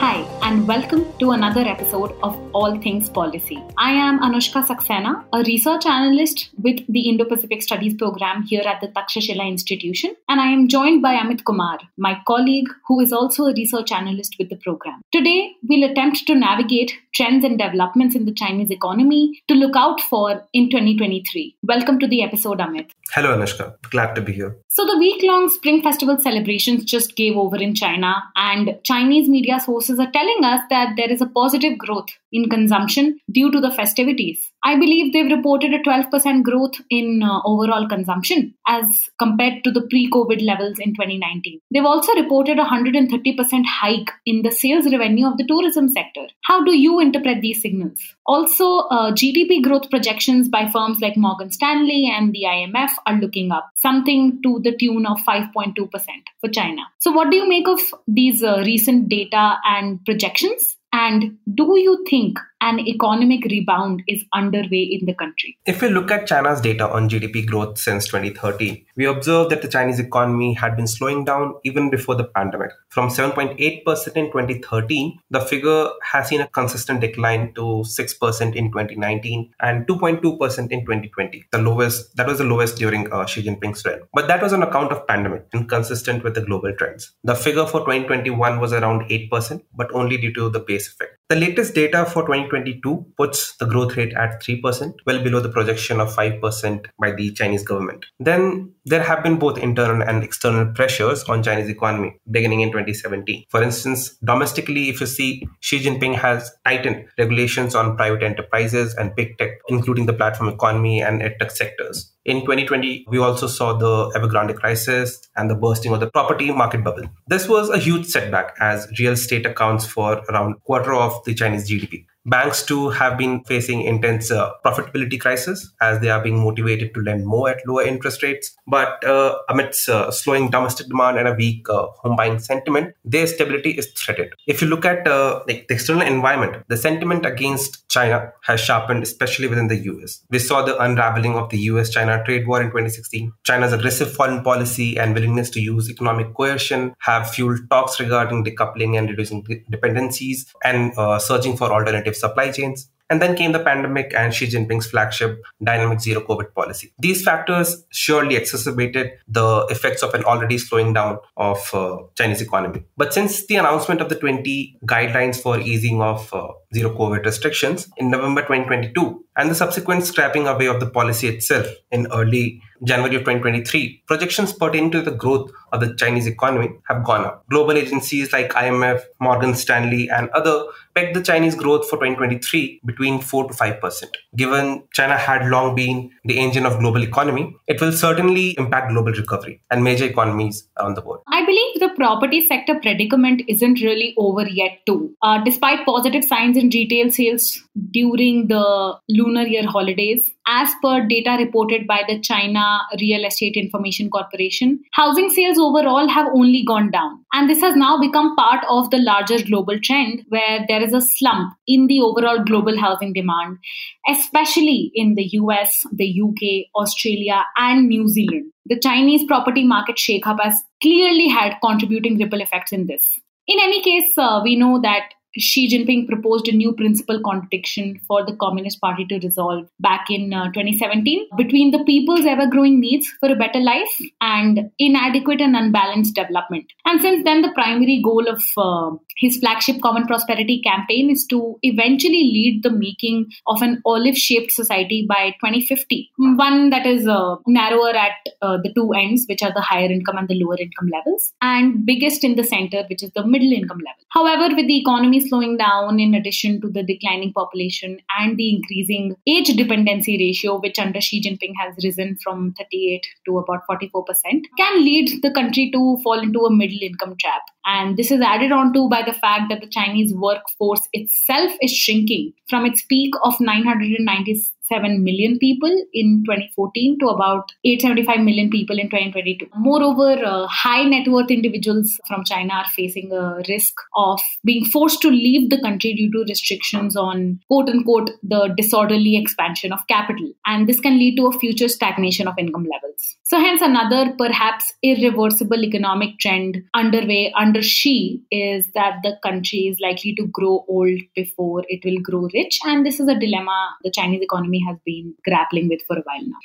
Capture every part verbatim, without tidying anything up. Hi, and welcome to another episode of All Things Policy. I am Anushka Saxena, a research analyst with the Indo-Pacific Studies Program here at the Takshashila Institution, and I am joined by Amit Kumar, my colleague, who is also a research analyst with the program. Today, we'll attempt to navigate trends and developments in the Chinese economy to look out for in twenty twenty-three. Welcome to the episode, Amit. Hello, Anushka. Glad to be here. So the week-long Spring Festival celebrations just gave over in China, and Chinese media sources are telling us that there is a positive growth in consumption due to the festivities. I believe they've reported a twelve percent growth in uh, overall consumption as compared to the pre-COVID levels in twenty nineteen. They've also reported a one hundred thirty percent hike in the sales revenue of the tourism sector. How do you interpret these signals? Also, uh, G D P growth projections by firms like Morgan Stanley and the I M F are looking up, something to the tune of five point two percent for China. So what do you make of these uh, recent data and projections? And do you think an economic rebound is underway in the country? If we look at China's data on G D P growth since twenty thirteen, we observe that the Chinese economy had been slowing down even before the pandemic. From seven point eight percent in twenty thirteen, the figure has seen a consistent decline to six percent in twenty nineteen and two point two percent in twenty twenty. The lowest, that was the lowest during uh, Xi Jinping's reign. But that was on account of pandemic and consistent with the global trends. The figure for twenty twenty-one was around eight percent, but only due to the base effect. The latest data for twenty twenty-two puts the growth rate at three percent, well below the projection of five percent by the Chinese government. Then there have been both internal and external pressures on Chinese economy beginning in twenty seventeen. For instance, domestically, if you see, Xi Jinping has tightened regulations on private enterprises and big tech, including the platform economy and edtech sectors. In twenty twenty, we also saw the Evergrande crisis and the bursting of the property market bubble. This was a huge setback as real estate accounts for around a quarter of the Chinese G D P. Banks too have been facing intense uh, profitability crisis as they are being motivated to lend more at lower interest rates. But uh, amidst uh, slowing domestic demand and a weak uh, home buying sentiment, their stability is threatened. If you look at uh, the external environment, the sentiment against China has sharpened, especially within the U S. We saw the unraveling of the U S-China trade war in twenty sixteen. China's aggressive foreign policy and willingness to use economic coercion have fueled talks regarding decoupling and reducing dependencies and uh, searching for alternatives supply chains. And then came the pandemic and Xi Jinping's flagship dynamic zero-COVID policy. These factors surely exacerbated the effects of an already slowing down of uh, Chinese economy. But since the announcement of the twenty guidelines for easing of uh, zero-COVID restrictions in November twenty twenty-two, and the subsequent scrapping away of the policy itself in early January of twenty twenty-three, projections pertaining to the growth of the Chinese economy have gone up. Global agencies like I M F, Morgan Stanley, and other pegged the Chinese growth for twenty twenty-three between four to five percent. Given China had long been the engine of global economy, it will certainly impact global recovery and major economies around the world. I believe the property sector predicament isn't really over yet too. Uh, despite positive signs in retail sales during the lunar year holidays, as per data reported by the China Real Estate Information Corporation, housing sales overall have only gone down. And this has now become part of the larger global trend where there is a slump in the overall global housing demand, especially in the U S, the U K, Australia, and New Zealand. The Chinese property market shakeup has clearly had contributing ripple effects in this. In any case, uh, we know that Xi Jinping proposed a new principal contradiction for the Communist Party to resolve back in uh, twenty seventeen between the people's ever-growing needs for a better life and inadequate and unbalanced development. And since then, the primary goal of uh, his flagship Common Prosperity campaign is to eventually lead the making of an olive-shaped society by twenty fifty, one that is uh, narrower at uh, the two ends, which are the higher income and the lower income levels, and biggest in the center, which is the middle income level. However, with the economy economy slowing down, in addition to the declining population and the increasing age dependency ratio, which under Xi Jinping has risen from thirty-eight to about forty-four percent, can lead the country to fall into a middle income trap. And this is added on to by the fact that the Chinese workforce itself is shrinking from its peak of nine hundred ninety-seven million people in twenty fourteen to about eight hundred seventy-five million people in twenty twenty-two. Moreover, uh, high net worth individuals from China are facing a risk of being forced to leave the country due to restrictions on, quote unquote, the disorderly expansion of capital. And this can lead to a future stagnation of income levels. So hence another perhaps irreversible economic trend underway under Xi is that the country is likely to grow old before it will grow rich. And this is a dilemma the Chinese economy has been grappling with for a while now.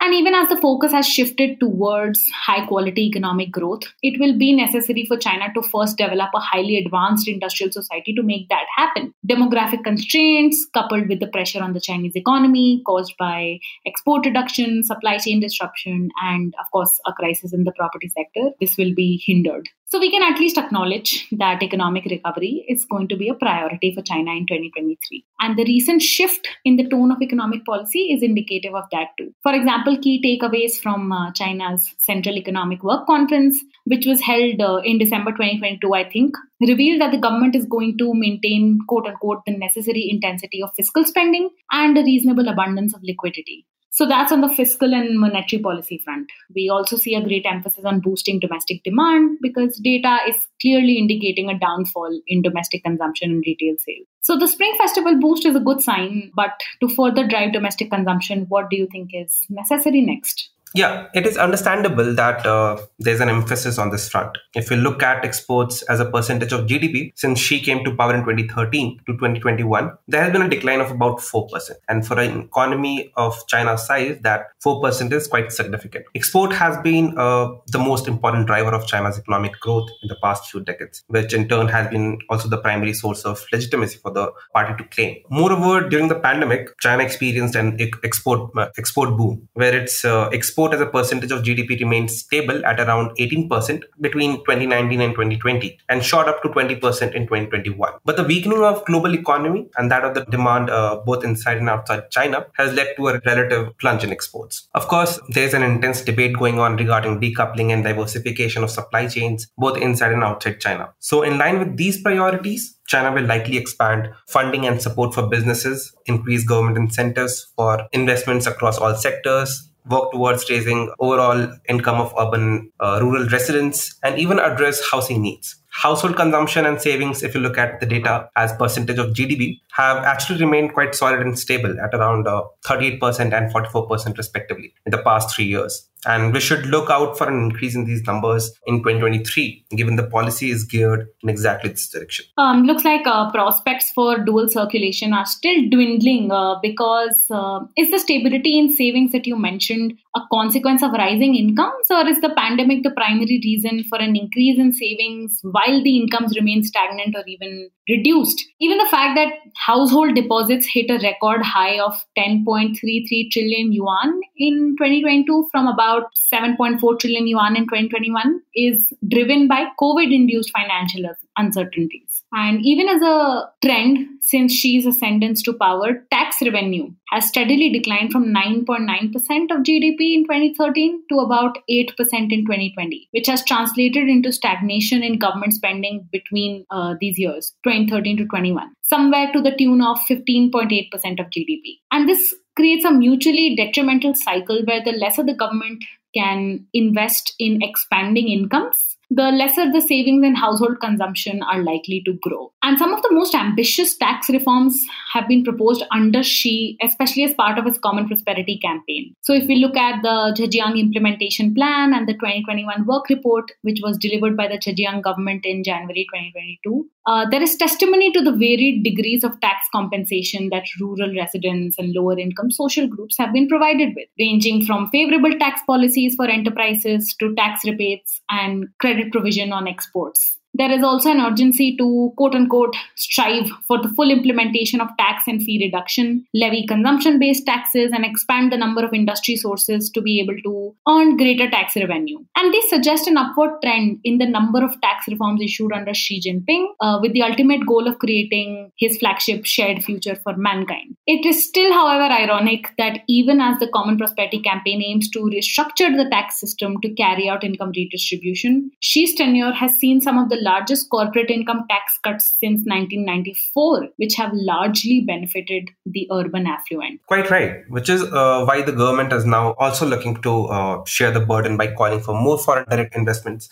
And even as the focus has shifted towards high quality economic growth, it will be necessary for China to first develop a highly advanced industrial society to make that happen. Demographic constraints, coupled with the pressure on the Chinese economy caused by export reduction, supply chain disruption, and of course, a crisis in the property sector, this will be hindered. So we can at least acknowledge that economic recovery is going to be a priority for China in twenty twenty-three. And the recent shift in the tone of economic policy is indicative of that too. For example, key takeaways from uh, China's Central Economic Work Conference, which was held uh, in December twenty twenty-two, I think, revealed that the government is going to maintain, quote unquote, the necessary intensity of fiscal spending and a reasonable abundance of liquidity. So that's on the fiscal and monetary policy front. We also see a great emphasis on boosting domestic demand because data is clearly indicating a downfall in domestic consumption and retail sales. So the Spring Festival boost is a good sign, but to further drive domestic consumption, what do you think is necessary next? Yeah, it is understandable that uh, there's an emphasis on this front. If you look at exports as a percentage of G D P, since Xi came to power in twenty thirteen to twenty twenty-one, there has been a decline of about four percent. And for an economy of China's size, that four percent is quite significant. Export has been uh, the most important driver of China's economic growth in the past few decades, which in turn has been also the primary source of legitimacy for the party to claim. Moreover, during the pandemic, China experienced an export uh, export boom, where its uh, export as a percentage of G D P remains stable at around eighteen percent between twenty nineteen and twenty twenty and shot up to twenty percent in twenty twenty-one. But the weakening of global economy and that of the demand uh, both inside and outside China has led to a relative plunge in exports. Of course, there's an intense debate going on regarding decoupling and diversification of supply chains both inside and outside China. So in line with these priorities, China will likely expand funding and support for businesses, increase government incentives for investments across all sectors, work towards raising overall income of urban uh, rural residents, and even address housing needs. Household consumption and savings, if you look at the data as percentage of G D P, have actually remained quite solid and stable at around uh, thirty-eight percent and forty-four percent respectively in the past three years. And we should look out for an increase in these numbers in twenty twenty-three, given the policy is geared in exactly this direction. Um, looks like uh, prospects for dual circulation are still dwindling uh, because uh, is the stability in savings that you mentioned a consequence of rising incomes, or is the pandemic the primary reason for an increase in savings while the incomes remain stagnant or even reduced? Even the fact that household deposits hit a record high of ten point three three trillion yuan in twenty twenty-two from about seven point four trillion yuan in twenty twenty-one is driven by COVID-induced financial uncertainties. And even as a trend, since Xi's ascendance to power, tax revenue has steadily declined from nine point nine percent of G D P in twenty thirteen to about eight percent in twenty twenty, which has translated into stagnation in government spending between uh, these years, twenty thirteen to twenty-one, somewhere to the tune of fifteen point eight percent of G D P. And this creates a mutually detrimental cycle where the lesser the government can invest in expanding incomes, the lesser the savings and household consumption are likely to grow. And some of the most ambitious tax reforms have been proposed under Xi, especially as part of his Common Prosperity campaign. So if we look at the Zhejiang implementation plan and the twenty twenty-one work report, which was delivered by the Zhejiang government in January twenty twenty-two, uh, there is testimony to the varied degrees of tax compensation that rural residents and lower income social groups have been provided with, ranging from favorable tax policies for enterprises to tax rebates and credit provision on exports. There is also an urgency to, quote-unquote, strive for the full implementation of tax and fee reduction, levy consumption-based taxes, and expand the number of industry sources to be able to earn greater tax revenue. And they suggest an upward trend in the number of tax reforms issued under Xi Jinping, uh, with the ultimate goal of creating his flagship shared future for mankind. It is still, however, ironic that even as the Common Prosperity campaign aims to restructure the tax system to carry out income redistribution, Xi's tenure has seen some of the largest corporate income tax cuts since nineteen ninety-four, which have largely benefited the urban affluent. Quite right, which is uh, why the government is now also looking to uh, share the burden by calling for more foreign direct investments.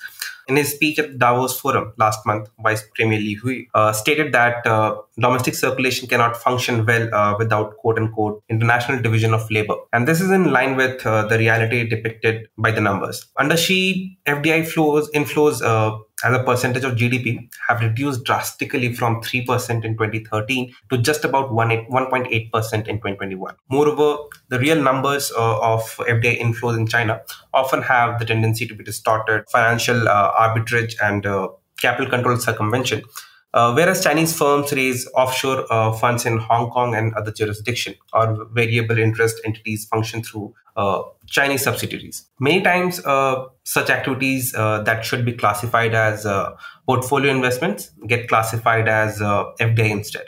In his speech at the Davos Forum last month, Vice Premier Li Hui uh, stated that uh, domestic circulation cannot function well uh, without, quote-unquote, international division of labor. And this is in line with uh, the reality depicted by the numbers. Under Xi, F D I flows, inflows uh, as a percentage of G D P have reduced drastically from three percent in twenty thirteen to just about one point eight percent in twenty twenty-one. Moreover, the real numbers uh, of F D I inflows in China often have the tendency to be distorted, financial uh, arbitrage and uh, capital control circumvention, uh, whereas Chinese firms raise offshore uh, funds in Hong Kong and other jurisdictions, or variable interest entities function through uh, Chinese subsidiaries. Many times, uh, such activities uh, that should be classified as uh, portfolio investments get classified as uh, F D I instead.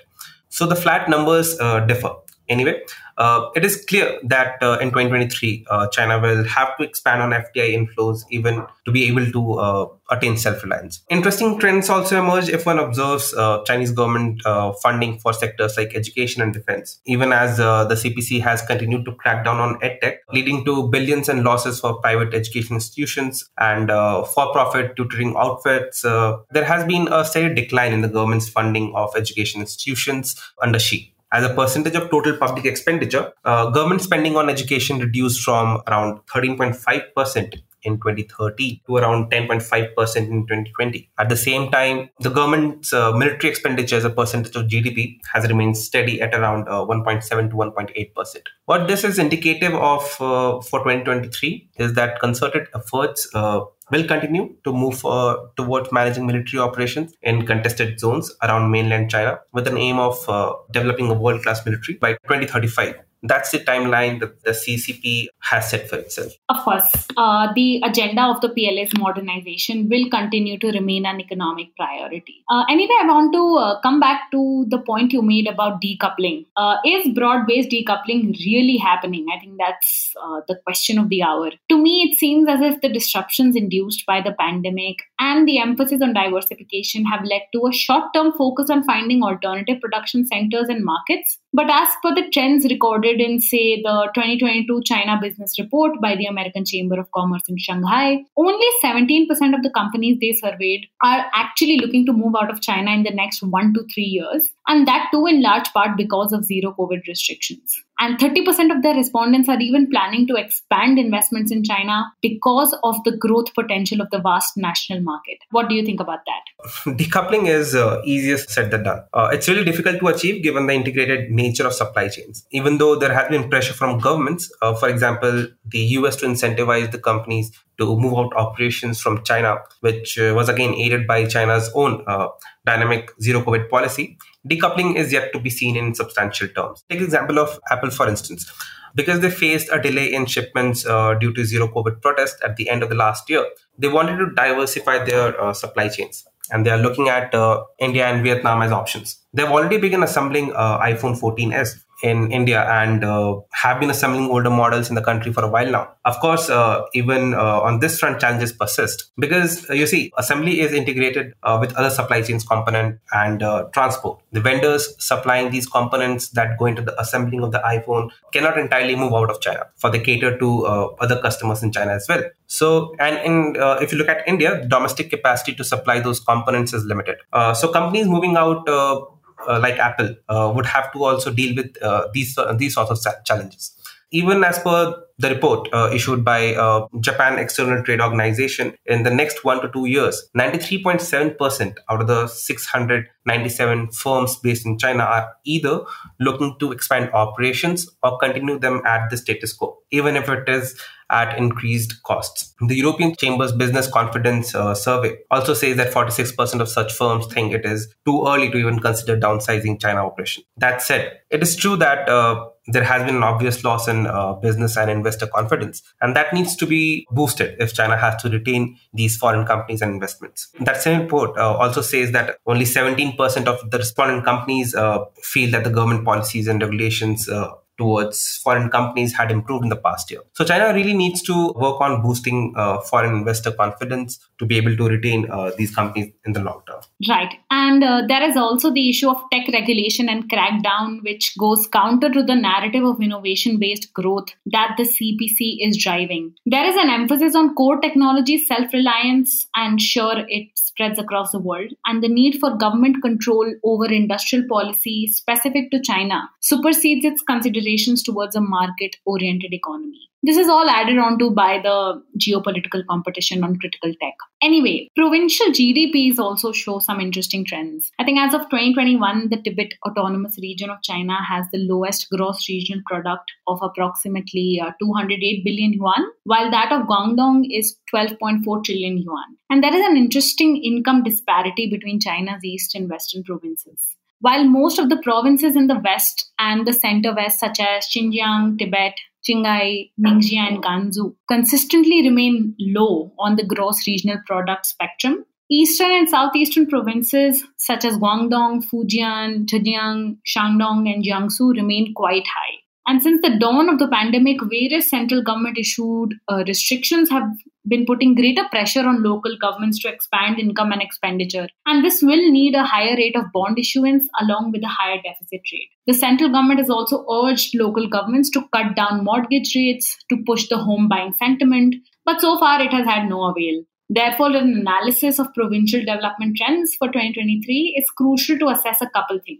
So the flat numbers uh, differ. Anyway, uh, it is clear that uh, in twenty twenty-three, uh, China will have to expand on F D I inflows even to be able to uh, attain self-reliance. Interesting trends also emerge if one observes uh, Chinese government uh, funding for sectors like education and defense, even as uh, the C P C has continued to crack down on edtech, leading to billions in losses for private education institutions and uh, for-profit tutoring outfits. Uh, there has been a steady decline in the government's funding of education institutions under Xi. As a percentage of total public expenditure, uh, government spending on education reduced from around thirteen point five percent in twenty thirteen to around ten point five percent in twenty twenty. At the same time, the government's uh, military expenditure as a percentage of G D P has remained steady at around uh, one point seven to one point eight percent. What this is indicative of uh, for twenty twenty-three is that concerted efforts uh, will continue to move uh, towards managing military operations in contested zones around mainland China with an aim of uh, developing a world-class military by twenty thirty-five. That's the timeline that the C C P has set for itself. Of course, uh, the agenda of the P L A's modernization will continue to remain an economic priority. Uh, anyway, I want to uh, come back to the point you made about decoupling. Uh, is broad-based decoupling really happening? I think that's uh, the question of the hour. To me, it seems as if the disruptions induced by the pandemic and the emphasis on diversification have led to a short-term focus on finding alternative production centers and markets. But as per the trends recorded in, say, the twenty twenty-two China Business Report by the American Chamber of Commerce in Shanghai, only seventeen percent of the companies they surveyed are actually looking to move out of China in the next one to three years, and that too in large part because of zero COVID restrictions. And thirty percent of their respondents are even planning to expand investments in China because of the growth potential of the vast national market. What do you think about that? Decoupling is uh, easier said than done. Uh, it's really difficult to achieve given the integrated nature of supply chains. Even though there has been pressure from governments, uh, for example, the U S to incentivize the companies to move out operations from China, which uh, was again aided by China's own uh, dynamic zero-COVID policy, decoupling is yet to be seen in substantial terms. Take the example of Apple, for instance. Because they faced a delay in shipments uh, due to zero-COVID protests at the end of the last year, they wanted to diversify their uh, supply chains. And they are looking at uh, India and Vietnam as options. They've already begun assembling uh, iPhone fourteen S in India and uh, have been assembling older models in the country for a while now. Of course, uh, even uh, on this front, challenges persist because, uh, you see, assembly is integrated uh, with other supply chains component and uh, transport. The vendors supplying these components that go into the assembling of the iPhone cannot entirely move out of China, for they cater to uh, other customers in China as well. So, and in, uh, if you look at India, the domestic capacity to supply those components is limited. Uh, so companies moving out uh, Uh, like Apple, uh, would have to also deal with uh, these uh, these sorts of challenges. Even as per the report uh, issued by uh, Japan External Trade Organization, in the next one to two years, ninety-three point seven percent out of the six hundred ninety-seven firms based in China are either looking to expand operations or continue them at the status quo, even if it is at increased costs. The European Chamber's Business Confidence uh, survey also says that forty-six percent of such firms think it is too early to even consider downsizing China operations. That said, it is true that uh, there has been an obvious loss in uh, business and investor confidence, and that needs to be boosted if China has to retain these foreign companies and investments. That same report uh, also says that only seventeen percent of the respondent companies uh, feel that the government policies and regulations uh, towards foreign companies had improved in the past year. So China really needs to work on boosting uh, foreign investor confidence to be able to retain uh, these companies in the long term. Right. And uh, there is also the issue of tech regulation and crackdown, which goes counter to the narrative of innovation-based growth that the C P C is driving. There is an emphasis on core technology, self-reliance, and sure, it spreads across the world, and the need for government control over industrial policy specific to China supersedes its considerations towards a market-oriented economy. This is all added onto by the geopolitical competition on critical tech. Anyway, provincial G D Ps also show some interesting trends. I think as of twenty twenty-one, the Tibet Autonomous Region of China has the lowest gross regional product of approximately two hundred eight billion yuan, while that of Guangdong is twelve point four trillion yuan. And there is an interesting income disparity between China's east and western provinces. While most of the provinces in the west and the center-west, such as Xinjiang, Tibet, Qinghai, Ningxia, and Gansu, consistently remain low on the gross regional product spectrum, eastern and southeastern provinces such as Guangdong, Fujian, Zhejiang, Shandong, and Jiangsu remain quite high. And since the dawn of the pandemic, various central government-issued uh, restrictions have been putting greater pressure on local governments to expand income and expenditure. And this will need a higher rate of bond issuance along with a higher deficit rate. The central government has also urged local governments to cut down mortgage rates to push the home buying sentiment. But so far, it has had no avail. Therefore, an analysis of provincial development trends for twenty twenty-three is crucial to assess a couple things.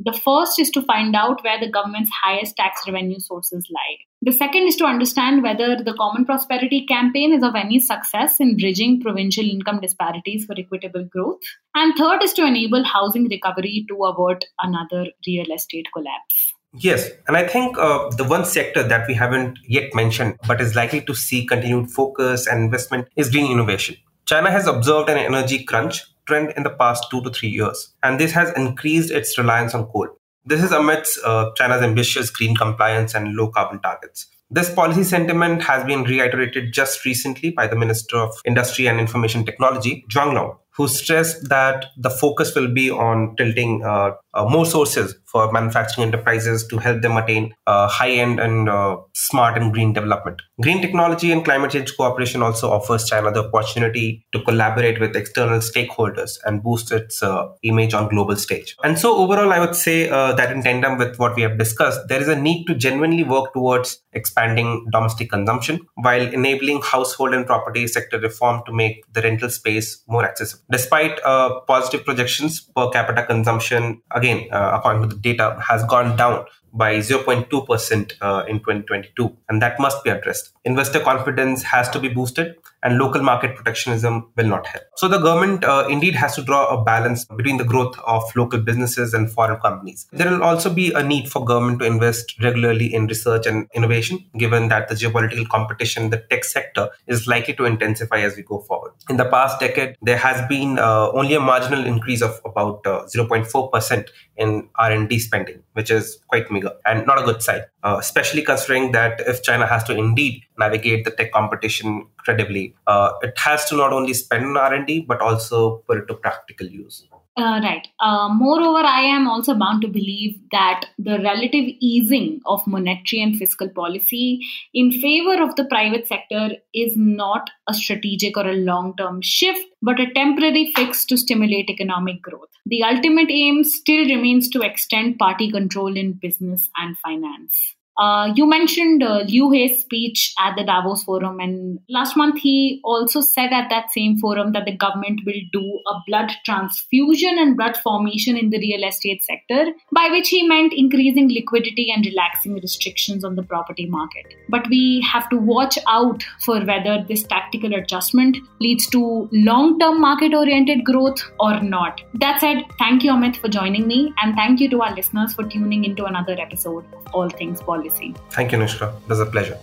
The first is to find out where the government's highest tax revenue sources lie. The second is to understand whether the Common Prosperity campaign is of any success in bridging provincial income disparities for equitable growth. And third is to enable housing recovery to avert another real estate collapse. Yes, and I think uh, the one sector that we haven't yet mentioned but is likely to see continued focus and investment is green innovation. China has observed an energy crunch trend in the past two to three years, and this has increased its reliance on coal. This is amidst uh, China's ambitious green compliance and low carbon targets. This policy sentiment has been reiterated just recently by the Minister of Industry and Information Technology, Zhuang Long, who stressed that the focus will be on tilting uh, uh, more sources for manufacturing enterprises to help them attain uh, high-end and uh, smart and green development. Green technology and climate change cooperation also offers China the opportunity to collaborate with external stakeholders and boost its uh, image on global stage. And so overall, I would say uh, that in tandem with what we have discussed, there is a need to genuinely work towards expanding domestic consumption while enabling household and property sector reform to make the rental space more accessible. Despite uh, positive projections, per capita consumption, again, uh, according to the data, has gone down by zero point two percent uh, in twenty twenty-two, and that must be addressed. Investor confidence has to be boosted, and local market protectionism will not help. So the government uh, indeed has to draw a balance between the growth of local businesses and foreign companies. There will also be a need for government to invest regularly in research and innovation, given that the geopolitical competition in the tech sector is likely to intensify as we go forward. In the past decade, there has been uh, only a marginal increase of about uh, zero point four percent in R and D spending, which is quite meager and not a good sign, uh, especially considering that if China has to indeed navigate the tech competition credibly, uh, it has to not only spend on R and D, but also put it to practical use. Uh, right. Uh, moreover, I am also bound to believe that the relative easing of monetary and fiscal policy in favor of the private sector is not a strategic or a long-term shift, but a temporary fix to stimulate economic growth. The ultimate aim still remains to extend party control in business and finance. Uh, you mentioned uh, Liu He's speech at the Davos Forum, and last month he also said at that same forum that the government will do a blood transfusion and blood formation in the real estate sector, by which he meant increasing liquidity and relaxing restrictions on the property market. But we have to watch out for whether this tactical adjustment leads to long-term market-oriented growth or not. That said, thank you, Amit, for joining me, and thank you to our listeners for tuning into another episode of All Things Politics. Thank you, Anushka. It was a pleasure.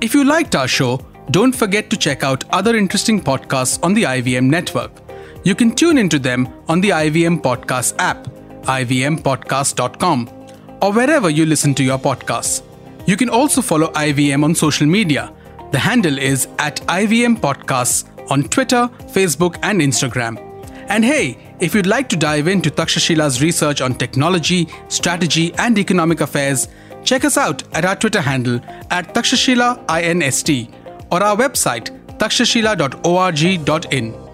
If you liked our show, don't forget to check out other interesting podcasts on the I V M network. You can tune into them on the I V M Podcasts app, I V M podcast dot com, or wherever you listen to your podcasts. You can also follow I V M on social media. The handle is at I V M Podcasts on Twitter, Facebook, and Instagram. And hey, if you'd like to dive into Takshashila's research on technology, strategy, and economic affairs, check us out at our Twitter handle at Takshashila I N S T or our website takshashila dot org dot in.